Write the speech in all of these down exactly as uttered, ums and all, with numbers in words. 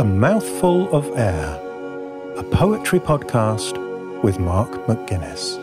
A Mouthful of Air, a poetry podcast with Mark McGuinness.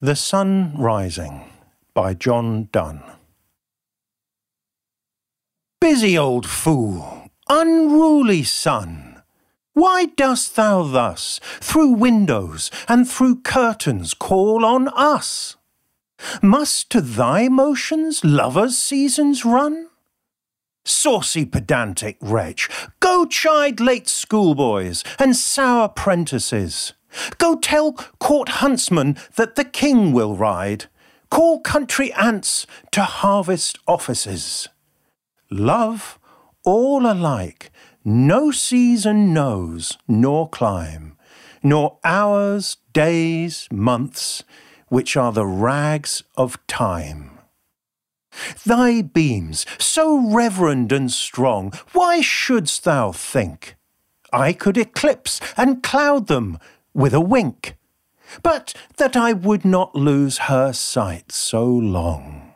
The Sun Rising by John Donne. Busy old fool, unruly sun, why dost thou thus through windows and through curtains call on us? Must to thy motions lovers' seasons run? Saucy pedantic wretch, go chide late schoolboys and sour prentices. Go tell court huntsmen that the king will ride. Call country ants to harvest offices. Love, all alike, no season knows nor clime, nor hours, days, months, which are the rags of time. Thy beams, so reverend and strong, why shouldst thou think I could eclipse and cloud them with a wink, but that I would not lose her sight so long?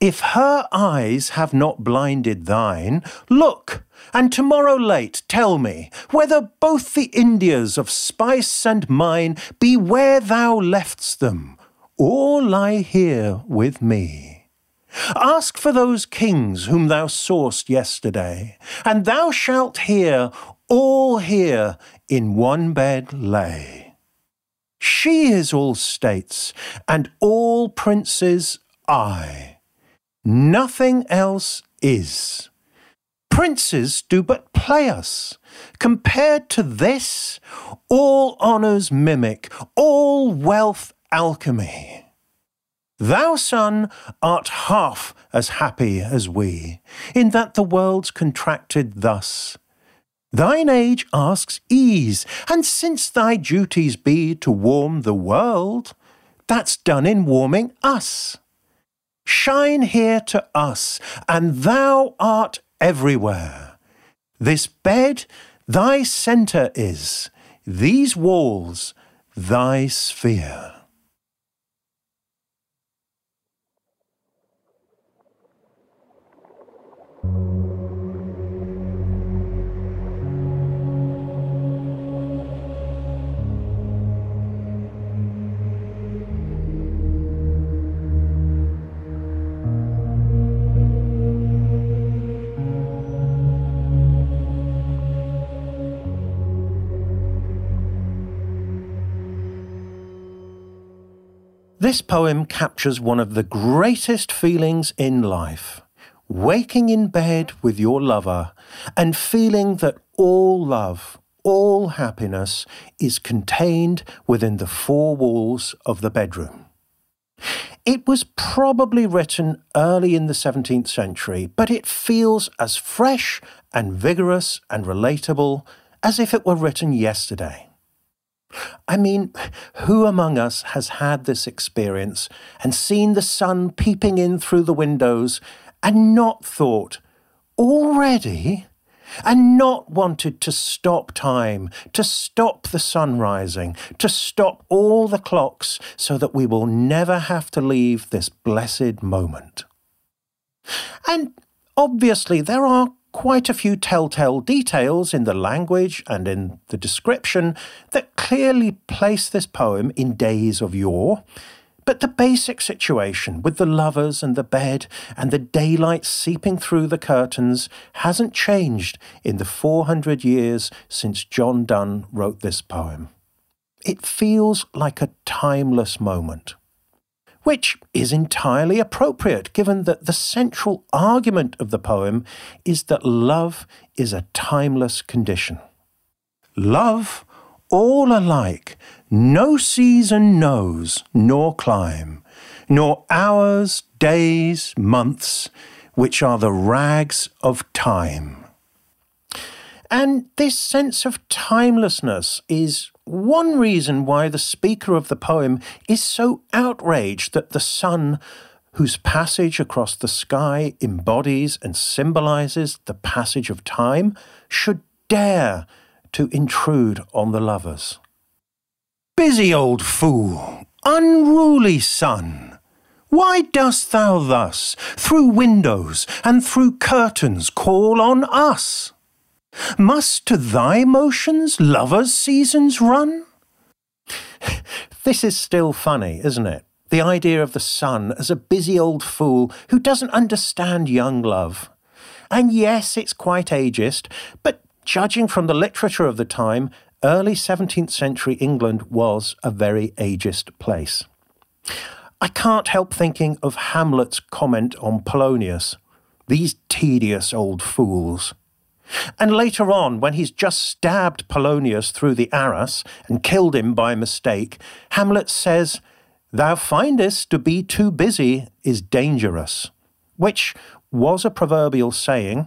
If her eyes have not blinded thine, look, and tomorrow late tell me whether both the Indias of spice and mine be where thou left'st them, or lie here with me. Ask for those kings whom thou saw'st yesterday, and thou shalt hear all here in one bed lay. She is all states, and all princes I. Nothing else is. Princes do but play us. Compared to this, all honours mimic, all wealth alchemy. Thou, sun, art half as happy as we, in that the world's contracted thus. Thine age asks ease, and since thy duties be to warm the world, that's done in warming us. Shine here to us, and thou art everywhere. This bed thy centre is, these walls thy sphere. This poem captures one of the greatest feelings in life, waking in bed with your lover and feeling that all love, all happiness is contained within the four walls of the bedroom. It was probably written early in the seventeenth century, but it feels as fresh and vigorous and relatable as if it were written yesterday. I mean, who among us has had this experience and seen the sun peeping in through the windows and not thought, already? And not wanted to stop time, to stop the sun rising, to stop all the clocks so that we will never have to leave this blessed moment? And obviously there are quite a few telltale details in the language and in the description that clearly place this poem in days of yore, but the basic situation with the lovers and the bed and the daylight seeping through the curtains hasn't changed in the four hundred years since John Donne wrote this poem. It feels like a timeless moment, which is entirely appropriate given that the central argument of the poem is that love is a timeless condition. Love, all alike, no season knows nor clime, nor hours, days, months, which are the rags of time. And this sense of timelessness is one reason why the speaker of the poem is so outraged that the sun, whose passage across the sky embodies and symbolises the passage of time, should dare to intrude on the lovers. Busy old fool, unruly sun, why dost thou thus, through windows and through curtains, call on us? Must to thy motions lovers' seasons run? This is still funny, isn't it? The idea of the sun as a busy old fool who doesn't understand young love. And yes, it's quite ageist, but judging from the literature of the time, early seventeenth century England was a very ageist place. I can't help thinking of Hamlet's comment on Polonius, "These tedious old fools." And later on, when he's just stabbed Polonius through the arras and killed him by mistake, Hamlet says, "Thou findest to be too busy is dangerous," which was a proverbial saying,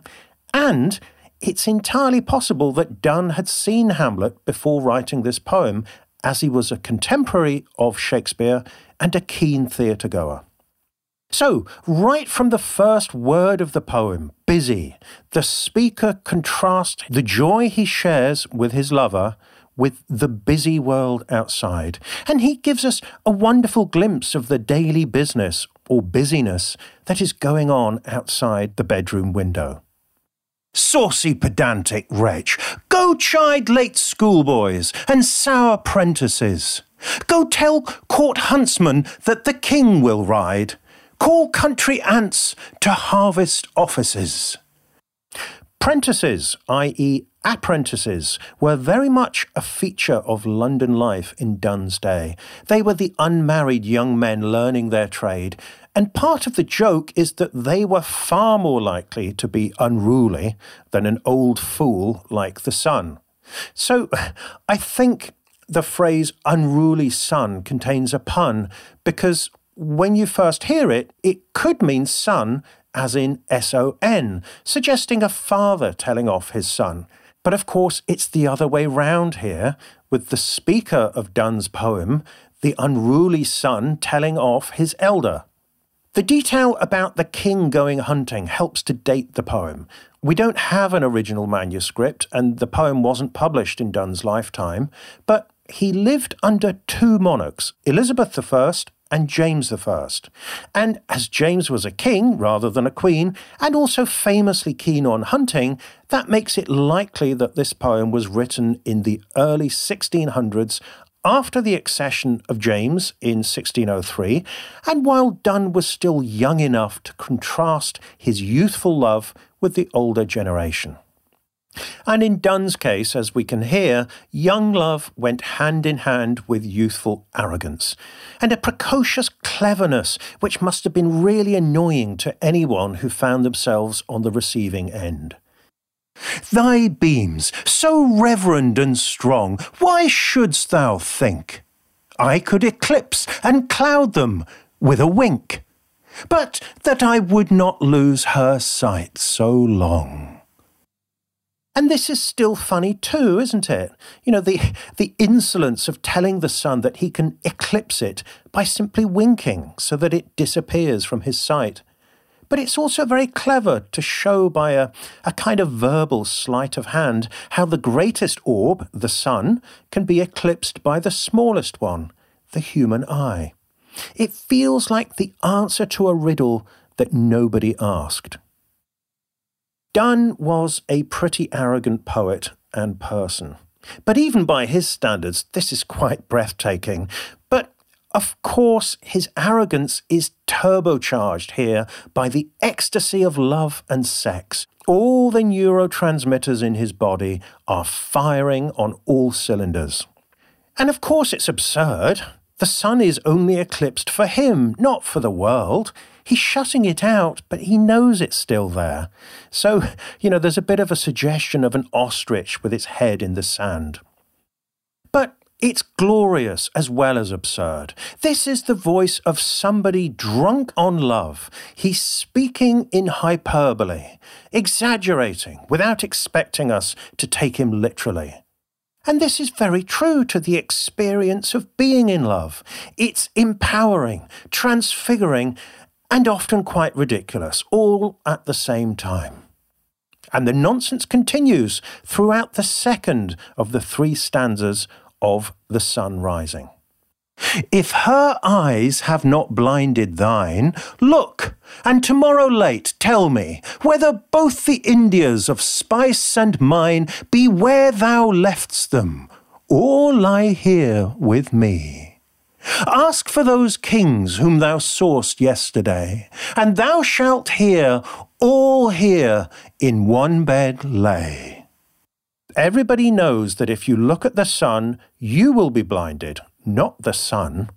and it's entirely possible that Donne had seen Hamlet before writing this poem, as he was a contemporary of Shakespeare and a keen theatre-goer. So, right from the first word of the poem, busy, the speaker contrasts the joy he shares with his lover with the busy world outside. And he gives us a wonderful glimpse of the daily business or busyness that is going on outside the bedroom window. Saucy pedantic wretch, go chide late schoolboys and sour prentices. Go tell court huntsmen that the king will ride. Call country ants to harvest offices. Prentices, that is apprentices, were very much a feature of London life in Donne's day. They were the unmarried young men learning their trade, and part of the joke is that they were far more likely to be unruly than an old fool like the sun. So I think the phrase unruly sun contains a pun, because when you first hear it, it could mean son, as in S O N, suggesting a father telling off his son. But of course, it's the other way round here, with the speaker of Donne's poem, the unruly son telling off his elder. The detail about the king going hunting helps to date the poem. We don't have an original manuscript, and the poem wasn't published in Donne's lifetime, but he lived under two monarchs, Elizabeth the First and James the First. And as James was a king rather than a queen, and also famously keen on hunting, that makes it likely that this poem was written in the early sixteen hundreds, after the accession of James in sixteen oh three, and while Donne was still young enough to contrast his youthful love with the older generation. And in Donne's case, as we can hear, young love went hand in hand with youthful arrogance, and a precocious cleverness which must have been really annoying to anyone who found themselves on the receiving end. Thy beams, so reverend and strong, why shouldst thou think? I could eclipse and cloud them with a wink, but that I would not lose her sight so long. And this is still funny too, isn't it? You know, the, the insolence of telling the sun that he can eclipse it by simply winking so that it disappears from his sight. But it's also very clever to show by a, a kind of verbal sleight of hand how the greatest orb, the sun, can be eclipsed by the smallest one, the human eye. It feels like the answer to a riddle that nobody asked. Donne was a pretty arrogant poet and person. But even by his standards, this is quite breathtaking. But of course, his arrogance is turbocharged here by the ecstasy of love and sex. All the neurotransmitters in his body are firing on all cylinders. And of course, it's absurd. The sun is only eclipsed for him, not for the world. He's shutting it out, but he knows it's still there. So, you know, there's a bit of a suggestion of an ostrich with its head in the sand. But It's glorious as well as absurd. This is the voice of somebody drunk on love. He's speaking in hyperbole, exaggerating without expecting us to take him literally. And this is very true to the experience of being in love. It's empowering, transfiguring, and often quite ridiculous, all at the same time. And the nonsense continues throughout the second of the three stanzas of The Sun Rising. If her eyes have not blinded thine, look, and tomorrow late tell me whether both the Indias of spice and mine be where thou left'st them, or lie here with me. Ask for those kings whom thou saw'st yesterday, and thou shalt hear all here in one bed lay. Everybody knows that if you look at the sun, you will be blinded, not the sun.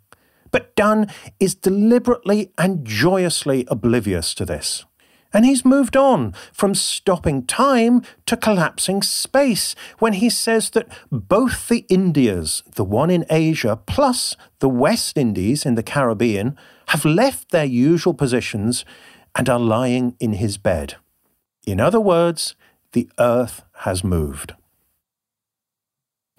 But Donne is deliberately and joyously oblivious to this. And he's moved on from stopping time to collapsing space when he says that both the Indias, the one in Asia, plus the West Indies in the Caribbean, have left their usual positions and are lying in his bed. In other words, the earth has moved.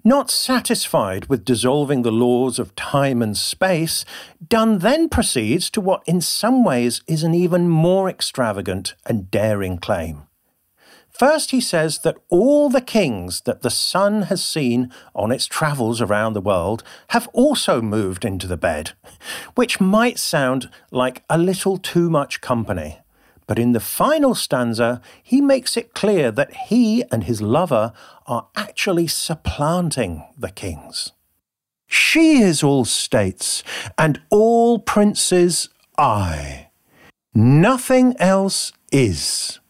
Not satisfied with dissolving the laws of time and space, Donne then proceeds to what in some ways is an even more extravagant and daring claim. First he says that all the kings that the sun has seen on its travels around the world have also moved into the bed, which might sound like a little too much company. But in the final stanza, he makes it clear that he and his lover are actually supplanting the kings. She is all states, and all princes I. Nothing else is.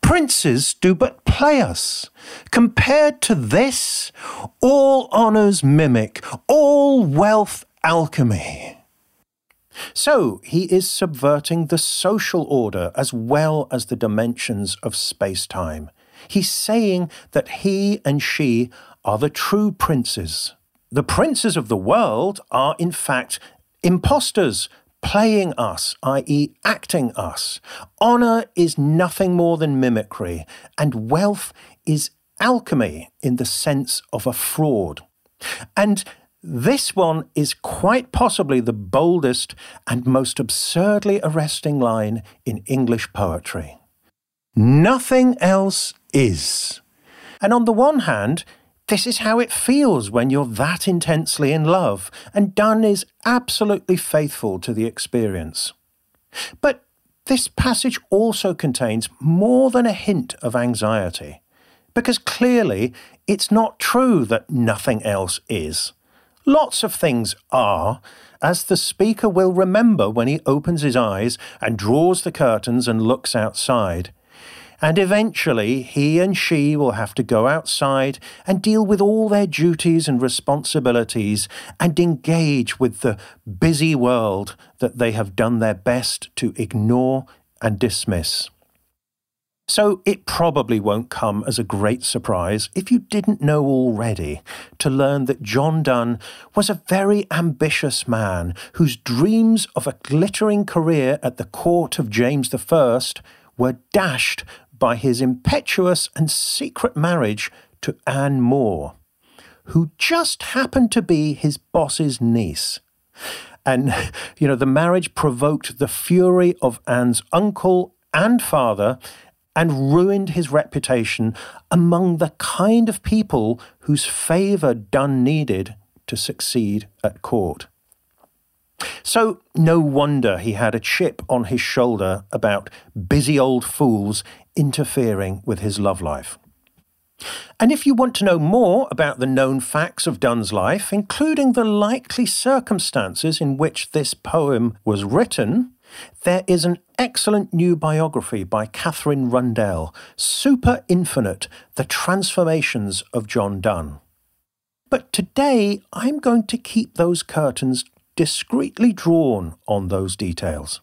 Princes do but play us. Compared to this, all honours mimic, all wealth alchemy. So he is subverting the social order as well as the dimensions of space-time. He's saying that he and she are the true princes. The princes of the world are, in fact, impostors, playing us, that is acting us. Honour is nothing more than mimicry, and wealth is alchemy in the sense of a fraud. And this one is quite possibly the boldest and most absurdly arresting line in English poetry. Nothing else is. And on the one hand, this is how it feels when you're that intensely in love, and Donne is absolutely faithful to the experience. But this passage also contains more than a hint of anxiety, because clearly it's not true that nothing else is. Lots of things are, as the speaker will remember when he opens his eyes and draws the curtains and looks outside. And eventually he and she will have to go outside and deal with all their duties and responsibilities and engage with the busy world that they have done their best to ignore and dismiss. So it probably won't come as a great surprise, if you didn't know already, to learn that John Donne was a very ambitious man whose dreams of a glittering career at the court of James the First were dashed by his impetuous and secret marriage to Anne Moore, who just happened to be his boss's niece. And, you know, the marriage provoked the fury of Anne's uncle and father, and ruined his reputation among the kind of people whose favour Donne needed to succeed at court. So no wonder he had a chip on his shoulder about busy old fools interfering with his love life. And if you want to know more about the known facts of Donne's life, including the likely circumstances in which this poem was written, there is an excellent new biography by Catherine Rundell, Super Infinite, The Transformations of John Donne. But today I'm going to keep those curtains discreetly drawn on those details,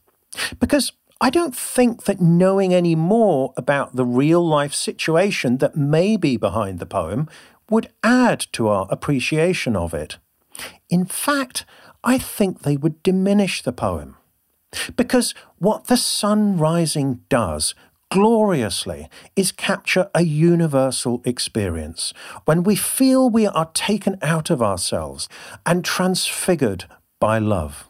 because I don't think that knowing any more about the real-life situation that may be behind the poem would add to our appreciation of it. In fact, I think they would diminish the poem. Because what the sun rising does, gloriously, is capture a universal experience, when we feel we are taken out of ourselves and transfigured by love.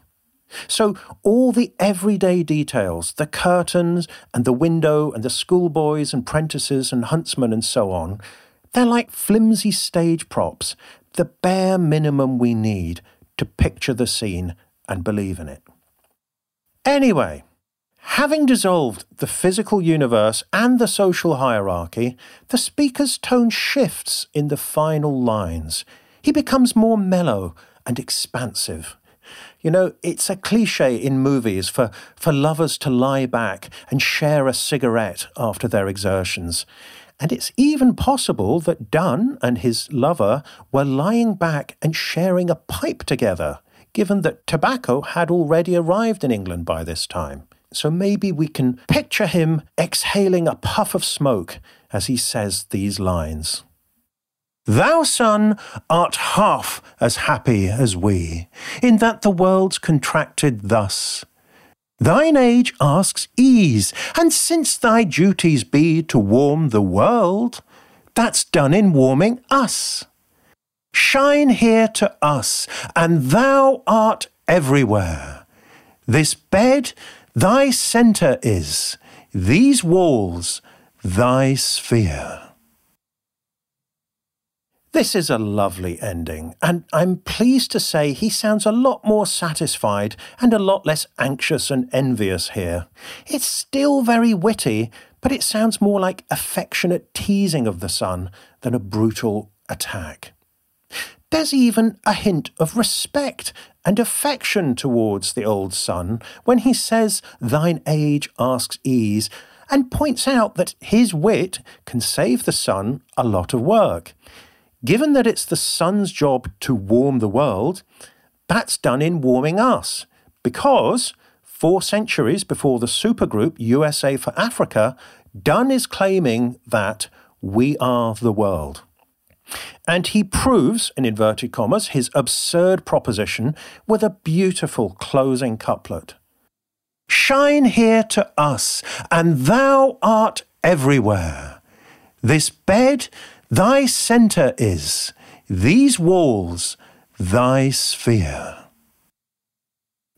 So all the everyday details, the curtains and the window and the schoolboys and prentices and huntsmen and so on, they're like flimsy stage props, the bare minimum we need to picture the scene and believe in it. Anyway, having dissolved the physical universe and the social hierarchy, the speaker's tone shifts in the final lines. He becomes more mellow and expansive. You know, it's a cliché in movies for, for lovers to lie back and share a cigarette after their exertions. And it's even possible that Donne and his lover were lying back and sharing a pipe together, given that tobacco had already arrived in England by this time. So maybe we can picture him exhaling a puff of smoke as he says these lines. Thou, sun, art half as happy as we, in that the world's contracted thus. Thine age asks ease, and since thy duties be to warm the world, that's done in warming us. Shine here to us, and thou art everywhere. This bed thy centre is, these walls thy sphere. This is a lovely ending, and I'm pleased to say he sounds a lot more satisfied and a lot less anxious and envious here. It's still very witty, but it sounds more like affectionate teasing of the sun than a brutal attack. There's even a hint of respect and affection towards the old sun when he says, "Thine age asks ease," and points out that his wit can save the sun a lot of work. Given that it's the sun's job to warm the world, that's done in warming us, because four centuries before the supergroup U S A for Africa, Donne is claiming that we are the world. And he proves, in inverted commas, his absurd proposition with a beautiful closing couplet. Shine here to us, and thou art everywhere. This bed thy centre is, these walls thy sphere.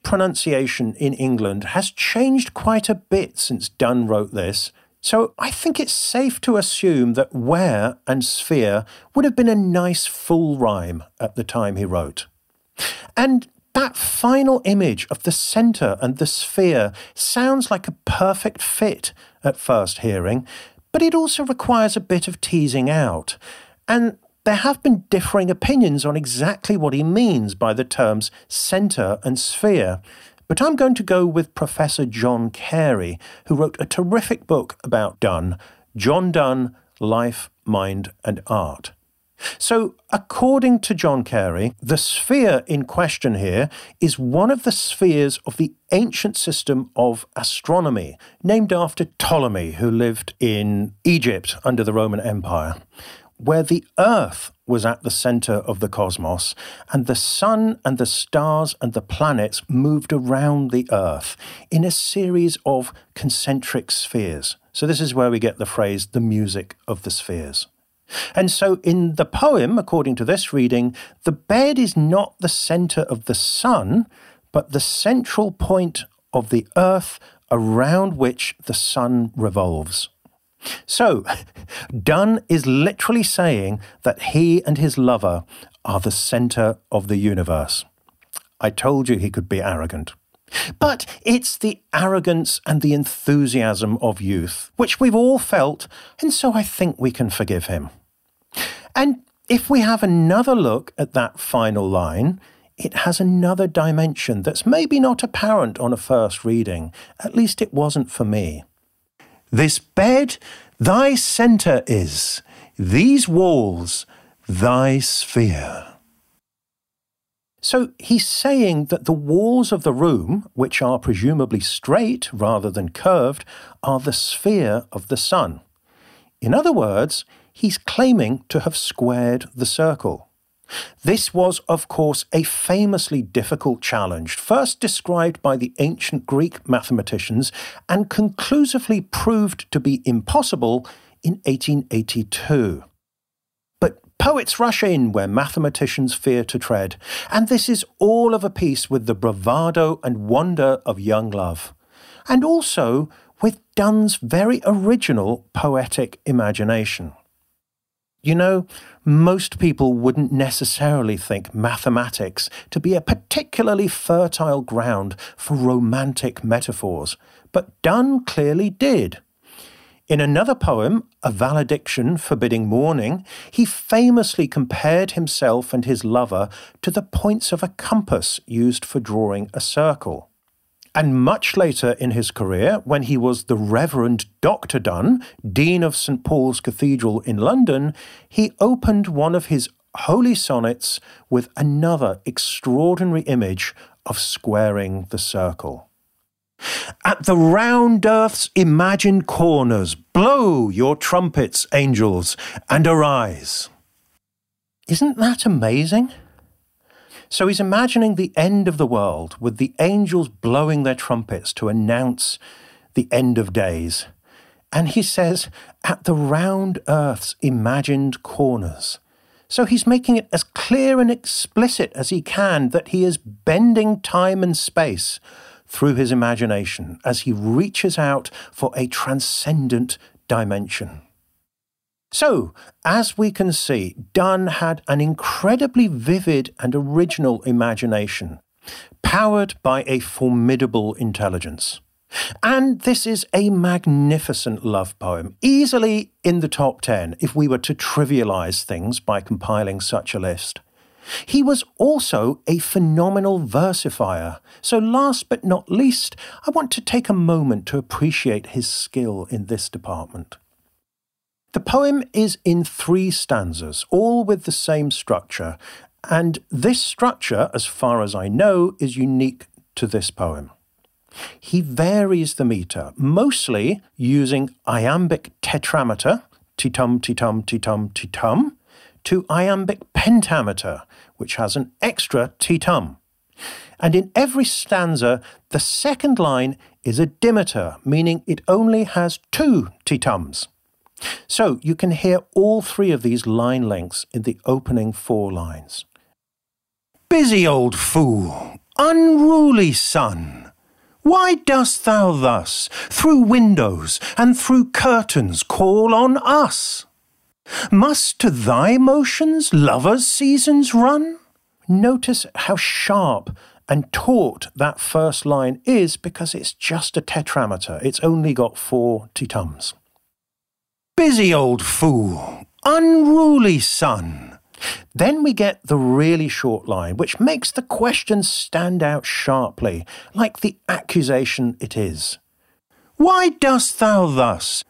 Pronunciation in England has changed quite a bit since Donne wrote this, so I think it's safe to assume that where and sphere would have been a nice full rhyme at the time he wrote. And that final image of the centre and the sphere sounds like a perfect fit at first hearing, but it also requires a bit of teasing out, and there have been differing opinions on exactly what he means by the terms centre and sphere, but I'm going to go with Professor John Carey, who wrote a terrific book about Donne, John Donne, Life, Mind and Art. So, according to John Carey, the sphere in question here is one of the spheres of the ancient system of astronomy, named after Ptolemy, who lived in Egypt under the Roman Empire, where the Earth was at the centre of the cosmos, and the sun and the stars and the planets moved around the Earth in a series of concentric spheres. So this is where we get the phrase, the music of the spheres. And so in the poem, according to this reading, the bed is not the centre of the sun, but the central point of the earth around which the sun revolves. So, Donne is literally saying that he and his lover are the centre of the universe. I told you he could be arrogant. But it's the arrogance and the enthusiasm of youth, which we've all felt, and so I think we can forgive him. And if we have another look at that final line, it has another dimension that's maybe not apparent on a first reading. At least it wasn't for me. This bed thy centre is, these walls thy sphere. So he's saying that the walls of the room, which are presumably straight rather than curved, are the sphere of the sun. In other words, he's claiming to have squared the circle. This was, of course, a famously difficult challenge, first described by the ancient Greek mathematicians and conclusively proved to be impossible in eighteen eighty-two. But poets rush in where mathematicians fear to tread, and this is all of a piece with the bravado and wonder of young love, and also with Donne's very original poetic imagination. You know, most people wouldn't necessarily think mathematics to be a particularly fertile ground for romantic metaphors, but Donne clearly did. In another poem, A Valediction Forbidding Mourning, he famously compared himself and his lover to the points of a compass used for drawing a circle. And much later in his career, when he was the Reverend Doctor Donne, Dean of Saint Paul's Cathedral in London, he opened one of his holy sonnets with another extraordinary image of squaring the circle. At the round earth's imagined corners, blow your trumpets, angels, and arise. Isn't that amazing? So he's imagining the end of the world with the angels blowing their trumpets to announce the end of days. And he says, at the round earth's imagined corners. So he's making it as clear and explicit as he can that he is bending time and space through his imagination as he reaches out for a transcendent dimension. So, as we can see, Donne had an incredibly vivid and original imagination, powered by a formidable intelligence. And this is a magnificent love poem, easily in the top ten if we were to trivialize things by compiling such a list. He was also a phenomenal versifier, so last but not least, I want to take a moment to appreciate his skill in this department. The poem is in three stanzas, all with the same structure, and this structure, as far as I know, is unique to this poem. He varies the meter, mostly using iambic tetrameter, ti-tum, ti-tum, ti-tum, ti-tum, to iambic pentameter, which has an extra ti-tum. And in every stanza, the second line is a dimeter, meaning it only has two ti-tums. So you can hear all three of these line lengths in the opening four lines. Busy old fool, unruly son, why dost thou thus through windows and through curtains call on us? Must to thy motions lovers' seasons run? Notice how sharp and taut that first line is because it's just a tetrameter. It's only got four ti-tums. Busy old fool, unruly son. Then we get the really short line, which makes the question stand out sharply, like the accusation it is. Why dost thou thus?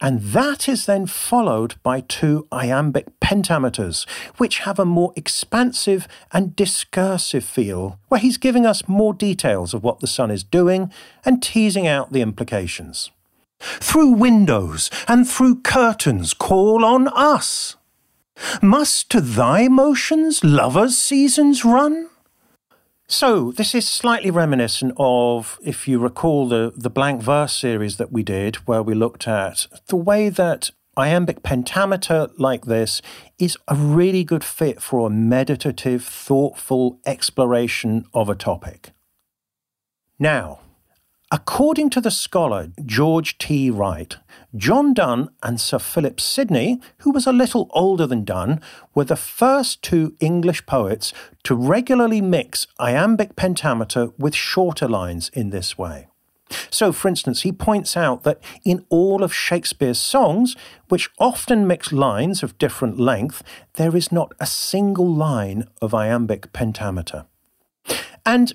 And that is then followed by two iambic pentameters, which have a more expansive and discursive feel, where he's giving us more details of what the son is doing and teasing out the implications. Through windows and through curtains call on us. Must to thy motions lovers' seasons run? So, this is slightly reminiscent of, if you recall, the, the blank verse series that we did, where we looked at the way that iambic pentameter like this is a really good fit for a meditative, thoughtful exploration of a topic. Now, according to the scholar George T. Wright, John Donne and Sir Philip Sidney, who was a little older than Donne, were the first two English poets to regularly mix iambic pentameter with shorter lines in this way. So, for instance, he points out that in all of Shakespeare's songs, which often mix lines of different length, there is not a single line of iambic pentameter. And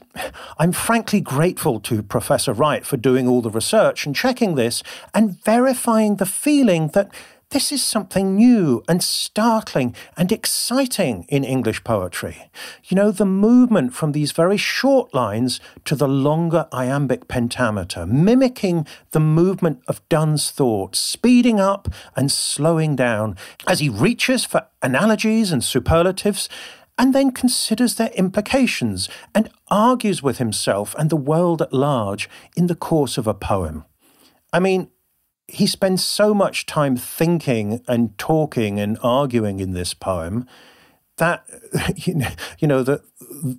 I'm frankly grateful to Professor Wright for doing all the research and checking this and verifying the feeling that This is something new and startling and exciting in English poetry. You know, the movement from these very short lines to the longer iambic pentameter, mimicking the movement of Donne's thought, speeding up and slowing down as he reaches for analogies and superlatives, and then considers their implications and argues with himself and the world at large in the course of a poem. I mean, he spends so much time thinking and talking and arguing in this poem that, you know, the,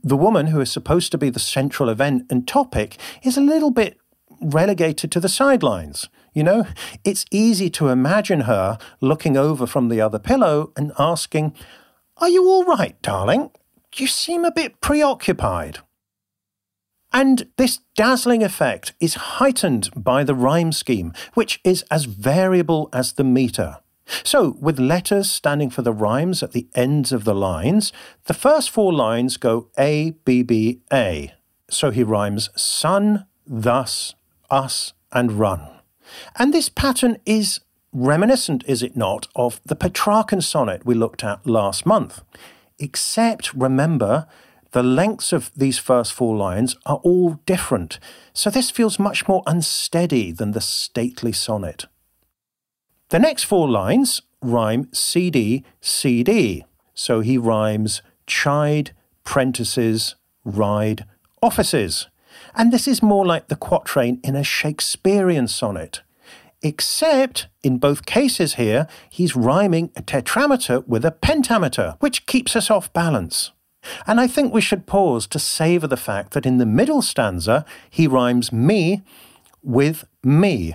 the woman who is supposed to be the central event and topic is a little bit relegated to the sidelines. You know, it's easy to imagine her looking over from the other pillow and asking, "Are you all right, darling? You seem a bit preoccupied." And this dazzling effect is heightened by the rhyme scheme, which is as variable as the meter. So, with letters standing for the rhymes at the ends of the lines, the first four lines go A, B, B, A. So he rhymes sun, thus, us, and run. And this pattern is reminiscent, is it not, of the Petrarchan sonnet we looked at last month. Except, remember, the lengths of these first four lines are all different, so this feels much more unsteady than the stately sonnet. The next four lines rhyme C D, C D, so he rhymes chide, prentices, ride, offices. And this is more like the quatrain in a Shakespearean sonnet. Except, in both cases here, he's rhyming a tetrameter with a pentameter, which keeps us off balance. And I think we should pause to savour the fact that in the middle stanza, he rhymes me with me,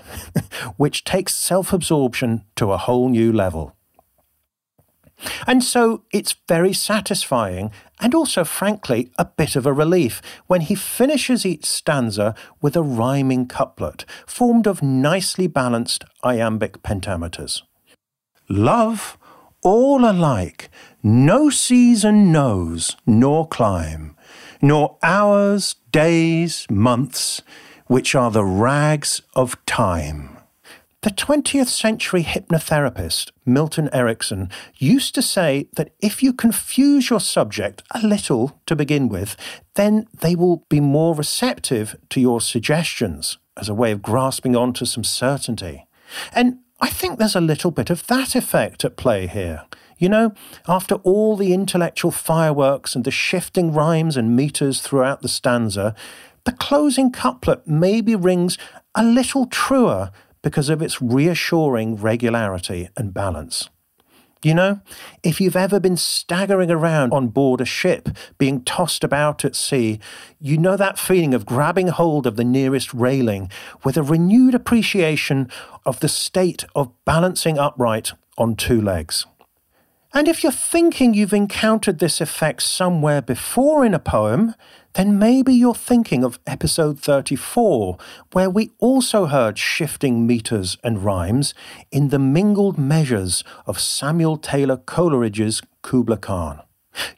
which takes self-absorption to a whole new level. And so it's very satisfying and also, frankly, a bit of a relief when he finishes each stanza with a rhyming couplet formed of nicely balanced iambic pentameters. Love, all alike, no season knows nor clime, nor hours, days, months, which are the rags of time. The twentieth century hypnotherapist, Milton Erickson, used to say that if you confuse your subject a little to begin with, then they will be more receptive to your suggestions as a way of grasping onto some certainty. And I think there's a little bit of that effect at play here. You know, after all the intellectual fireworks and the shifting rhymes and meters throughout the stanza, the closing couplet maybe rings a little truer because of its reassuring regularity and balance. You know, if you've ever been staggering around on board a ship, being tossed about at sea, you know that feeling of grabbing hold of the nearest railing with a renewed appreciation of the state of balancing upright on two legs. And if you're thinking you've encountered this effect somewhere before in a poem, then maybe you're thinking of episode thirty-four, where we also heard shifting meters and rhymes in the mingled measures of Samuel Taylor Coleridge's Kubla Khan.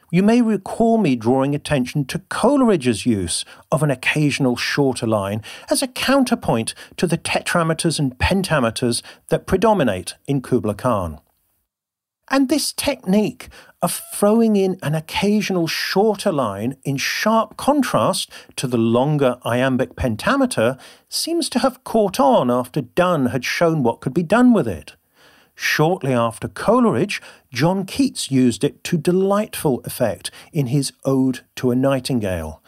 You may recall me drawing attention to Coleridge's use of an occasional shorter line as a counterpoint to the tetrameters and pentameters that predominate in Kubla Khan. And this technique of throwing in an occasional shorter line in sharp contrast to the longer iambic pentameter seems to have caught on after Donne had shown what could be done with it. Shortly after Coleridge, John Keats used it to delightful effect in his Ode to a Nightingale.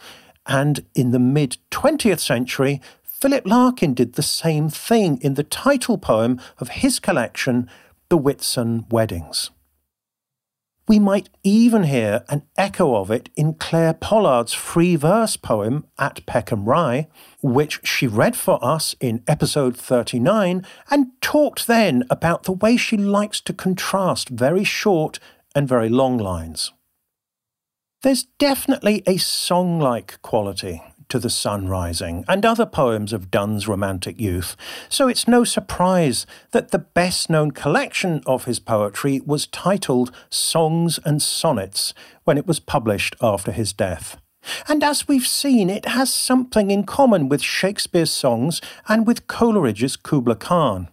And in the mid-twentieth century, Philip Larkin did the same thing in the title poem of his collection, The Whitsun Weddings. We might even hear an echo of it in Claire Pollard's free verse poem At Peckham Rye, which she read for us in episode thirty-nine and talked then about the way she likes to contrast very short and very long lines. There's definitely a song-like quality to The Sun Rising and other poems of Donne's romantic youth, so it's no surprise that the best-known collection of his poetry was titled Songs and Sonnets when it was published after his death. And as we've seen, it has something in common with Shakespeare's songs and with Coleridge's Kubla Khan.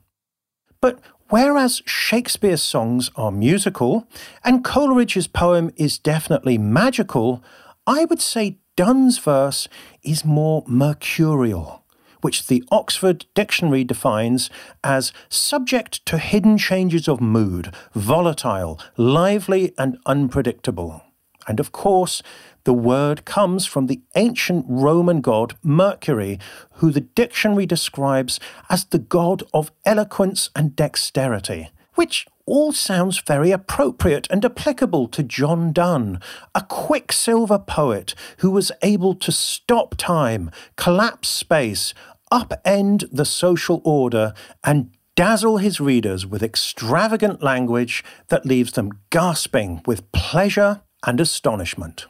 But Whereas Shakespeare's songs are musical, and Coleridge's poem is definitely magical, I would say Donne's verse is more mercurial, which the Oxford Dictionary defines as subject to hidden changes of mood, volatile, lively and unpredictable. And of course, the word comes from the ancient Roman god Mercury, who the dictionary describes as the god of eloquence and dexterity, which all sounds very appropriate and applicable to John Donne, a quicksilver poet who was able to stop time, collapse space, upend the social order, and dazzle his readers with extravagant language that leaves them gasping with pleasure and astonishment.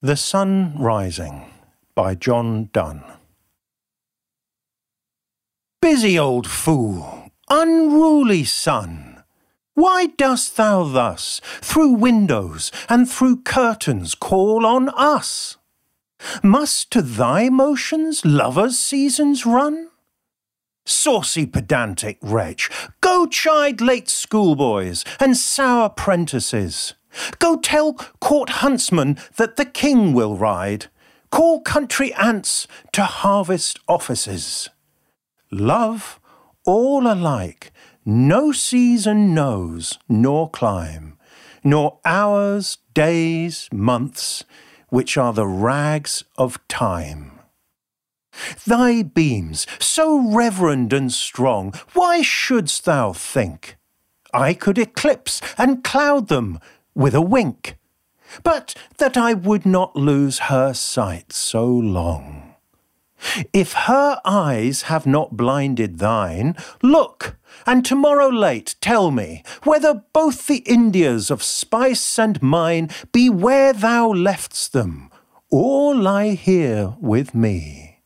The Sun Rising by John Donne. Busy old fool, unruly sun, why dost thou thus through windows and through curtains call on us? Must to thy motions lovers' seasons run? Saucy pedantic wretch, go chide late schoolboys and sour prentices. Go tell court huntsmen that the king will ride. Call country ants to harvest offices. Love, all alike, no season knows nor clime, nor hours, days, months, which are the rags of time. Thy beams, so reverend and strong, why shouldst thou think I could eclipse and cloud them with a wink, but that I would not lose her sight so long? If her eyes have not blinded thine, look, and tomorrow late tell me whether both the Indias of spice and mine be where thou left'st them, or lie here with me.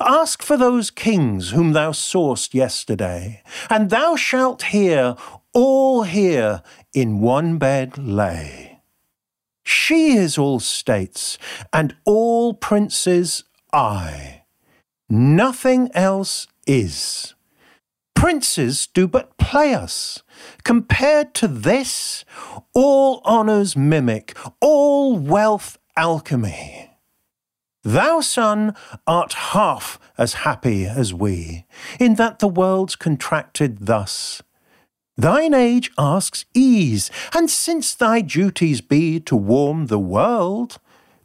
Ask for those kings whom thou saw'st yesterday, and thou shalt hear all here in one bed lay. She is all states, and all princes I. Nothing else is. Princes do but play us. Compared to this, all honours mimic, all wealth alchemy. Thou, son, art half as happy as we, in that the world's contracted thus. Thine age asks ease, and since thy duties be to warm the world,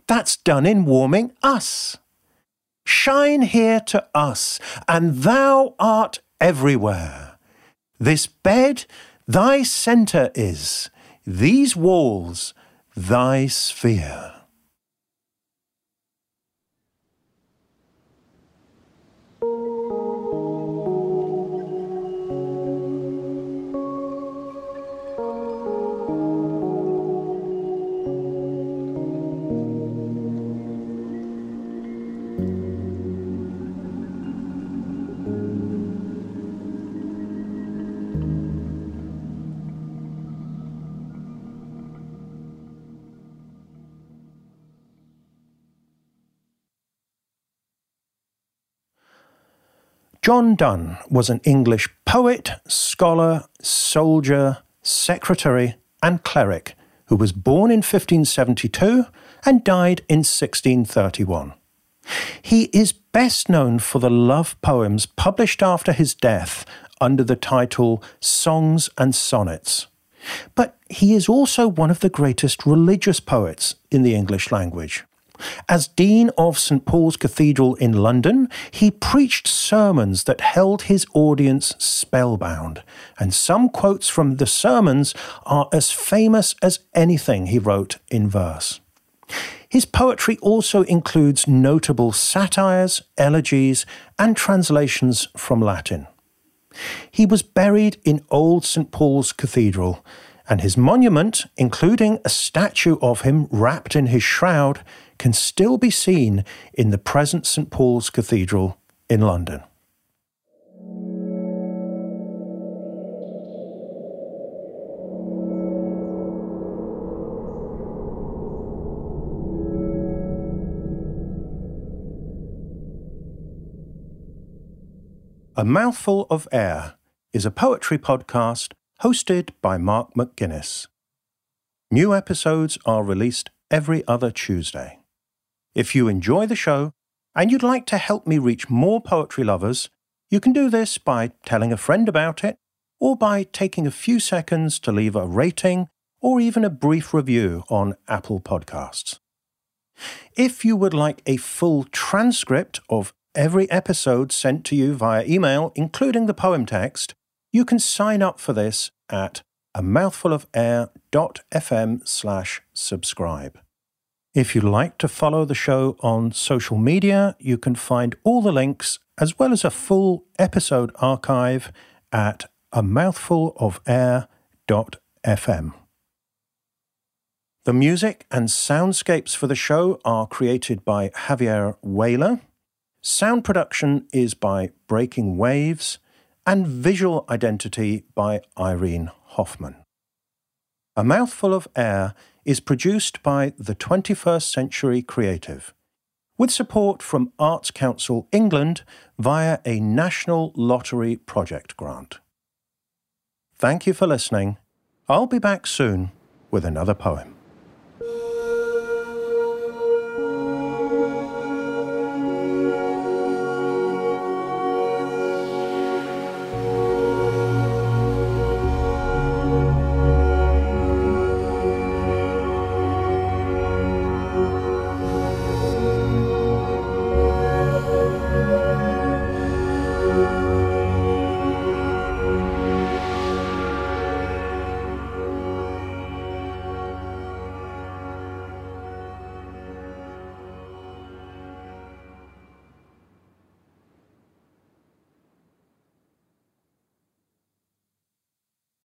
that's done in warming us. Shine here to us, and thou art everywhere. This bed thy centre is, these walls thy sphere. John Donne was an English poet, scholar, soldier, secretary and cleric who was born in fifteen seventy-two and died in sixteen thirty-one. He is best known for the love poems published after his death under the title Songs and Sonnets. But he is also one of the greatest religious poets in the English language. As Dean of Saint Paul's Cathedral in London, he preached sermons that held his audience spellbound, and some quotes from the sermons are as famous as anything he wrote in verse. His poetry also includes notable satires, elegies, and translations from Latin. He was buried in Old Saint Paul's Cathedral, and his monument, including a statue of him wrapped in his shroud, can still be seen in the present Saint Paul's Cathedral in London. A Mouthful of Air is a poetry podcast hosted by Mark McGuinness. New episodes are released every other Tuesday. If you enjoy the show and you'd like to help me reach more poetry lovers, you can do this by telling a friend about it or by taking a few seconds to leave a rating or even a brief review on Apple Podcasts. If you would like a full transcript of every episode sent to you via email, including the poem text, you can sign up for this at a mouthful of air dot f m slash subscribe. If you'd like to follow the show on social media, you can find all the links, as well as a full episode archive, at a mouthful of air dot f m. The music and soundscapes for the show are created by Javier Whaler. Sound production is by Breaking Waves, and visual identity by Irene Hoffman. A Mouthful of Air is produced by the twenty-first Century Creative, with support from Arts Council England via a National Lottery Project grant. Thank you for listening. I'll be back soon with another poem.